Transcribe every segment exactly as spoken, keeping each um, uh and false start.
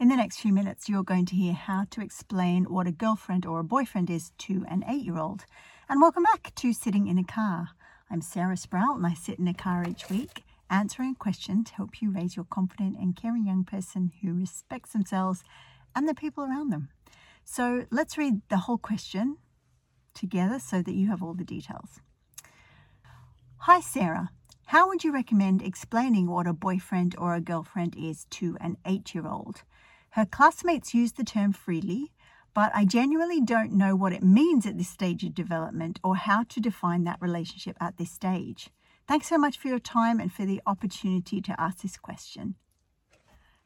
In the next few minutes, you're going to hear how to explain what a girlfriend or a boyfriend is to an eight-year-old. And welcome back to Sitting in a Car. I'm Sarah Sproul and I sit in a car each week, answering questions to help you raise your confident and caring young person who respects themselves and the people around them. So let's read the whole question together so that you have all the details. Hi Sarah, how would you recommend explaining what a boyfriend or a girlfriend is to an eight-year-old? Her classmates use the term freely, but I genuinely don't know what it means at this stage of development or how to define that relationship at this stage. Thanks so much for your time and for the opportunity to ask this question.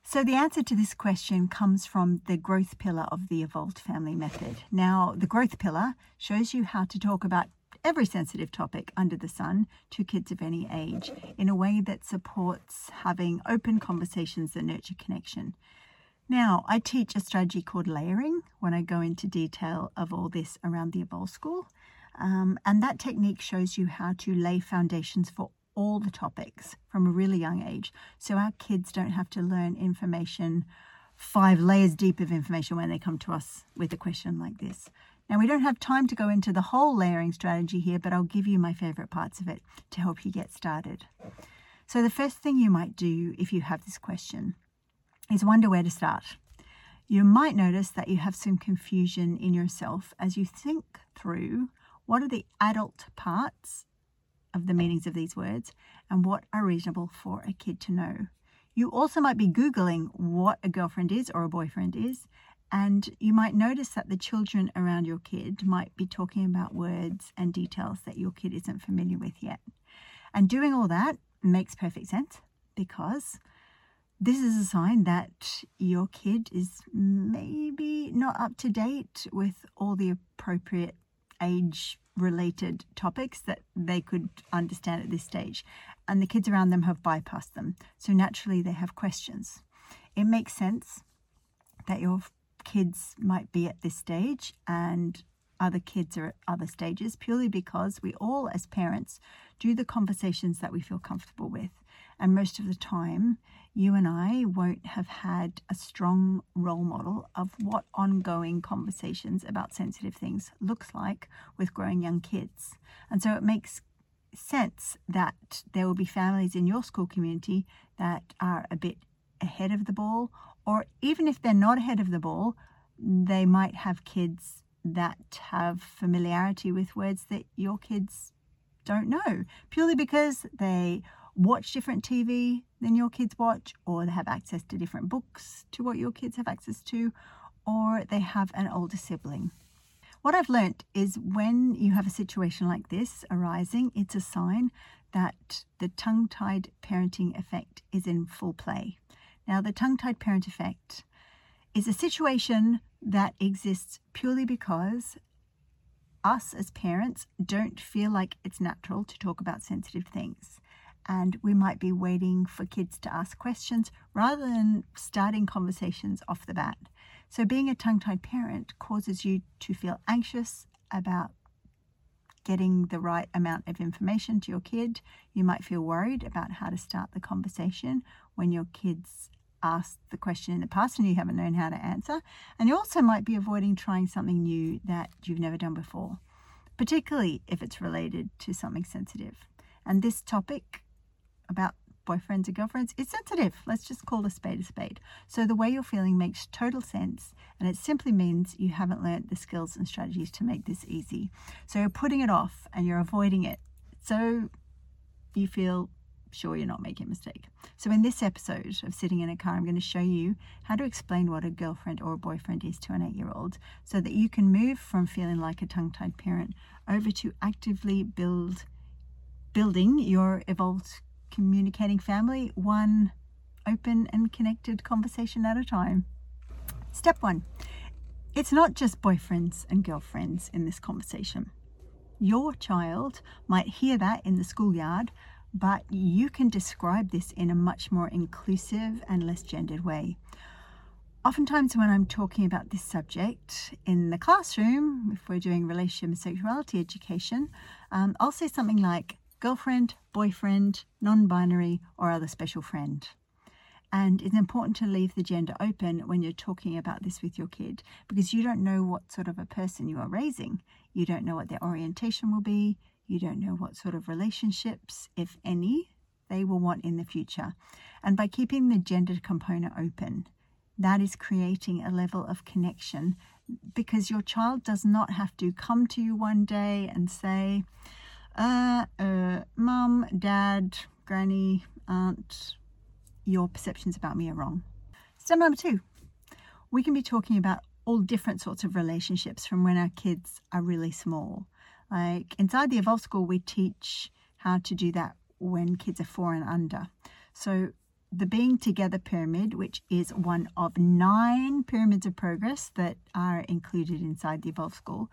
So the answer to this question comes from the growth pillar of the Evolved Family Method. Now, the growth pillar shows you how to talk about every sensitive topic under the sun to kids of any age in a way that supports having open conversations that nurture connection. Now, I teach a strategy called layering when I go into detail of all this around the Evolve School. Um, and that technique shows you how to lay foundations for all the topics from a really young age, so our kids don't have to learn information five layers deep of information when they come to us with a question like this. Now, we don't have time to go into the whole layering strategy here, but I'll give you my favorite parts of it to help you get started. So the first thing you might do if you have this question is wonder where to start. You might notice that you have some confusion in yourself as you think through what are the adult parts of the meanings of these words and what are reasonable for a kid to know. You also might be Googling what a girlfriend is or a boyfriend is, and you might notice that the children around your kid might be talking about words and details that your kid isn't familiar with yet. And doing all that makes perfect sense because this is a sign that your kid is maybe not up to date with all the appropriate age related topics that they could understand at this stage, and the kids around them have bypassed them, so naturally they have questions. It makes sense that your kids might be at this stage and other kids are at other stages, purely because we all as parents do the conversations that we feel comfortable with, and most of the time you and I won't have had a strong role model of what ongoing conversations about sensitive things looks like with growing young kids. And so it makes sense that there will be families in your school community that are a bit ahead of the ball, or even if they're not ahead of the ball, they might have kids that have familiarity with words that your kids don't know, purely because they watch different T V than your kids watch, or they have access to different books to what your kids have access to, or they have an older sibling. What I've learned is when you have a situation like this arising, it's a sign that the tongue-tied parenting effect is in full play. Now, the tongue-tied parent effect is a situation that exists purely because us as parents don't feel like it's natural to talk about sensitive things. And we might be waiting for kids to ask questions rather than starting conversations off the bat. So being a tongue-tied parent causes you to feel anxious about getting the right amount of information to your kid. You might feel worried about how to start the conversation when your kids asked the question in the past and you haven't known how to answer. And you also might be avoiding trying something new that you've never done before, particularly if it's related to something sensitive. And this topic about boyfriends and girlfriends is sensitive. Let's just call a spade a spade. So the way you're feeling makes total sense, and it simply means you haven't learned the skills and strategies to make this easy. So you're putting it off and you're avoiding it, so you feel sure you're not making a mistake. So in this episode of Sitting in a Car, I'm going to show you how to explain what a girlfriend or a boyfriend is to an eight-year-old so that you can move from feeling like a tongue-tied parent over to actively build building your evolved communicating family, one open and connected conversation at a time. Step one, it's not just boyfriends and girlfriends in this conversation. Your child might hear that in the schoolyard, but you can describe this in a much more inclusive and less gendered way. Oftentimes when I'm talking about this subject in the classroom, if we're doing relationship and sexuality education, um, I'll say something like girlfriend, boyfriend, non-binary, or other special friend. And it's important to leave the gender open when you're talking about this with your kid, because you don't know what sort of a person you are raising. You don't know what their orientation will be. You don't know what sort of relationships, if any, they will want in the future. And by keeping the gender component open, that is creating a level of connection, because your child does not have to come to you one day and say, uh, uh, mum, dad, granny, aunt, your perceptions about me are wrong. Step number two, we can be talking about all different sorts of relationships from when our kids are really small. Like inside the Evolved School, we teach how to do that when kids are four and under. So the Being Together Pyramid, which is one of nine Pyramids of Progress that are included inside the Evolved School,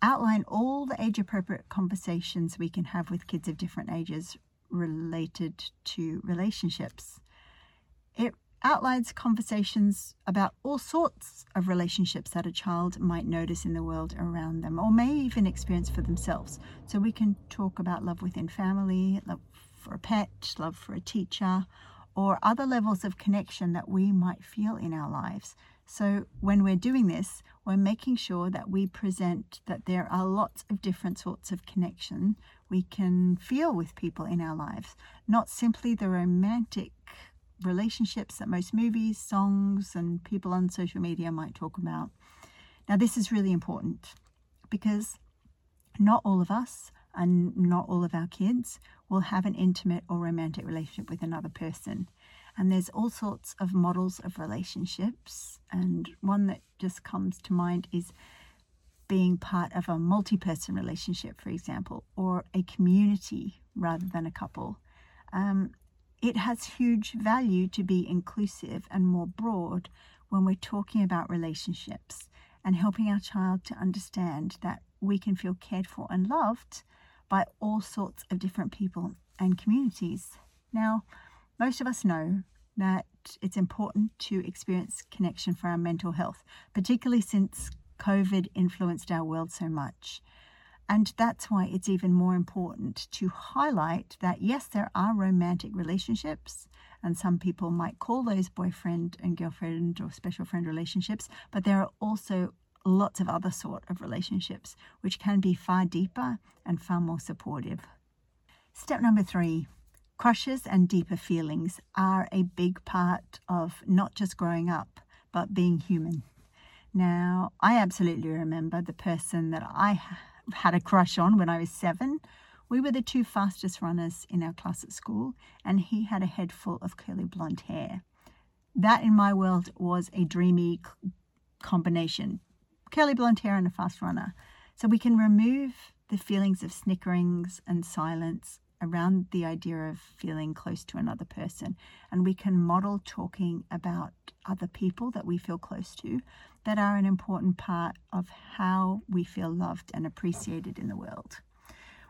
outline all the age-appropriate conversations we can have with kids of different ages related to relationships. It outlines conversations about all sorts of relationships that a child might notice in the world around them, or may even experience for themselves. So we can talk about love within family, love for a pet, love for a teacher, or other levels of connection that we might feel in our lives. So when we're doing this, we're making sure that we present that there are lots of different sorts of connection we can feel with people in our lives, not simply the romantic relationships that most movies, songs, and people on social media might talk about. Now, this is really important because not all of us and not all of our kids will have an intimate or romantic relationship with another person. And there's all sorts of models of relationships. And one that just comes to mind is being part of a multi-person relationship, for example, or a community rather than a couple. Um, It has huge value to be inclusive and more broad when we're talking about relationships, and helping our child to understand that we can feel cared for and loved by all sorts of different people and communities. Now, most of us know that it's important to experience connection for our mental health, particularly since COVID influenced our world so much. And that's why it's even more important to highlight that, yes, there are romantic relationships, and some people might call those boyfriend and girlfriend or special friend relationships, but there are also lots of other sort of relationships which can be far deeper and far more supportive. Step number three, crushes and deeper feelings are a big part of not just growing up, but being human. Now, I absolutely remember the person that I had a crush on when I was seven. We were the two fastest runners in our class at school, and he had a head full of curly blonde hair. That in my world was a dreamy combination, curly blonde hair and a fast runner. So we can remove the feelings of snickerings and silence around the idea of feeling close to another person. And we can model talking about other people that we feel close to, that are an important part of how we feel loved and appreciated in the world.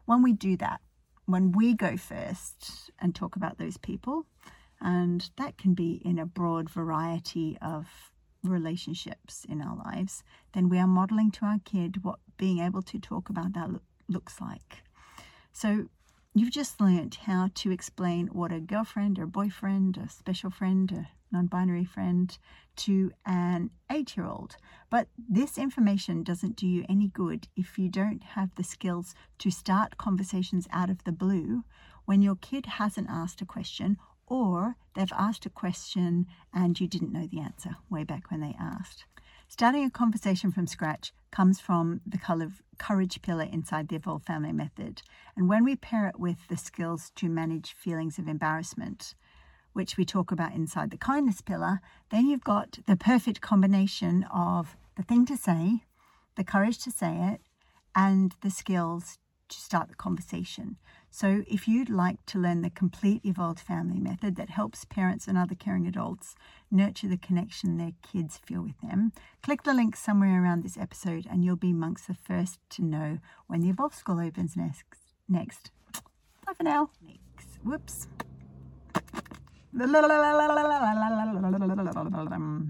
When we do that, when we go first and talk about those people, and that can be in a broad variety of relationships in our lives, then we are modeling to our kid what being able to talk about that look, looks like. So you've just learnt how to explain what a girlfriend or boyfriend or special friend or non-binary friend to an eight-year-old. But this information doesn't do you any good if you don't have the skills to start conversations out of the blue when your kid hasn't asked a question, or they've asked a question and you didn't know the answer way back when they asked. Starting a conversation from scratch comes from the courage pillar inside the Evolved Family Method. And when we pair it with the skills to manage feelings of embarrassment, which we talk about inside the kindness pillar, then you've got the perfect combination of the thing to say, the courage to say it, and the skills to start the conversation. So if you'd like to learn the complete Evolved Family Method that helps parents and other caring adults nurture the connection their kids feel with them, click the link somewhere around this episode and you'll be amongst the first to know when the Evolved School opens next. Next. Bye for now. Next. Whoops.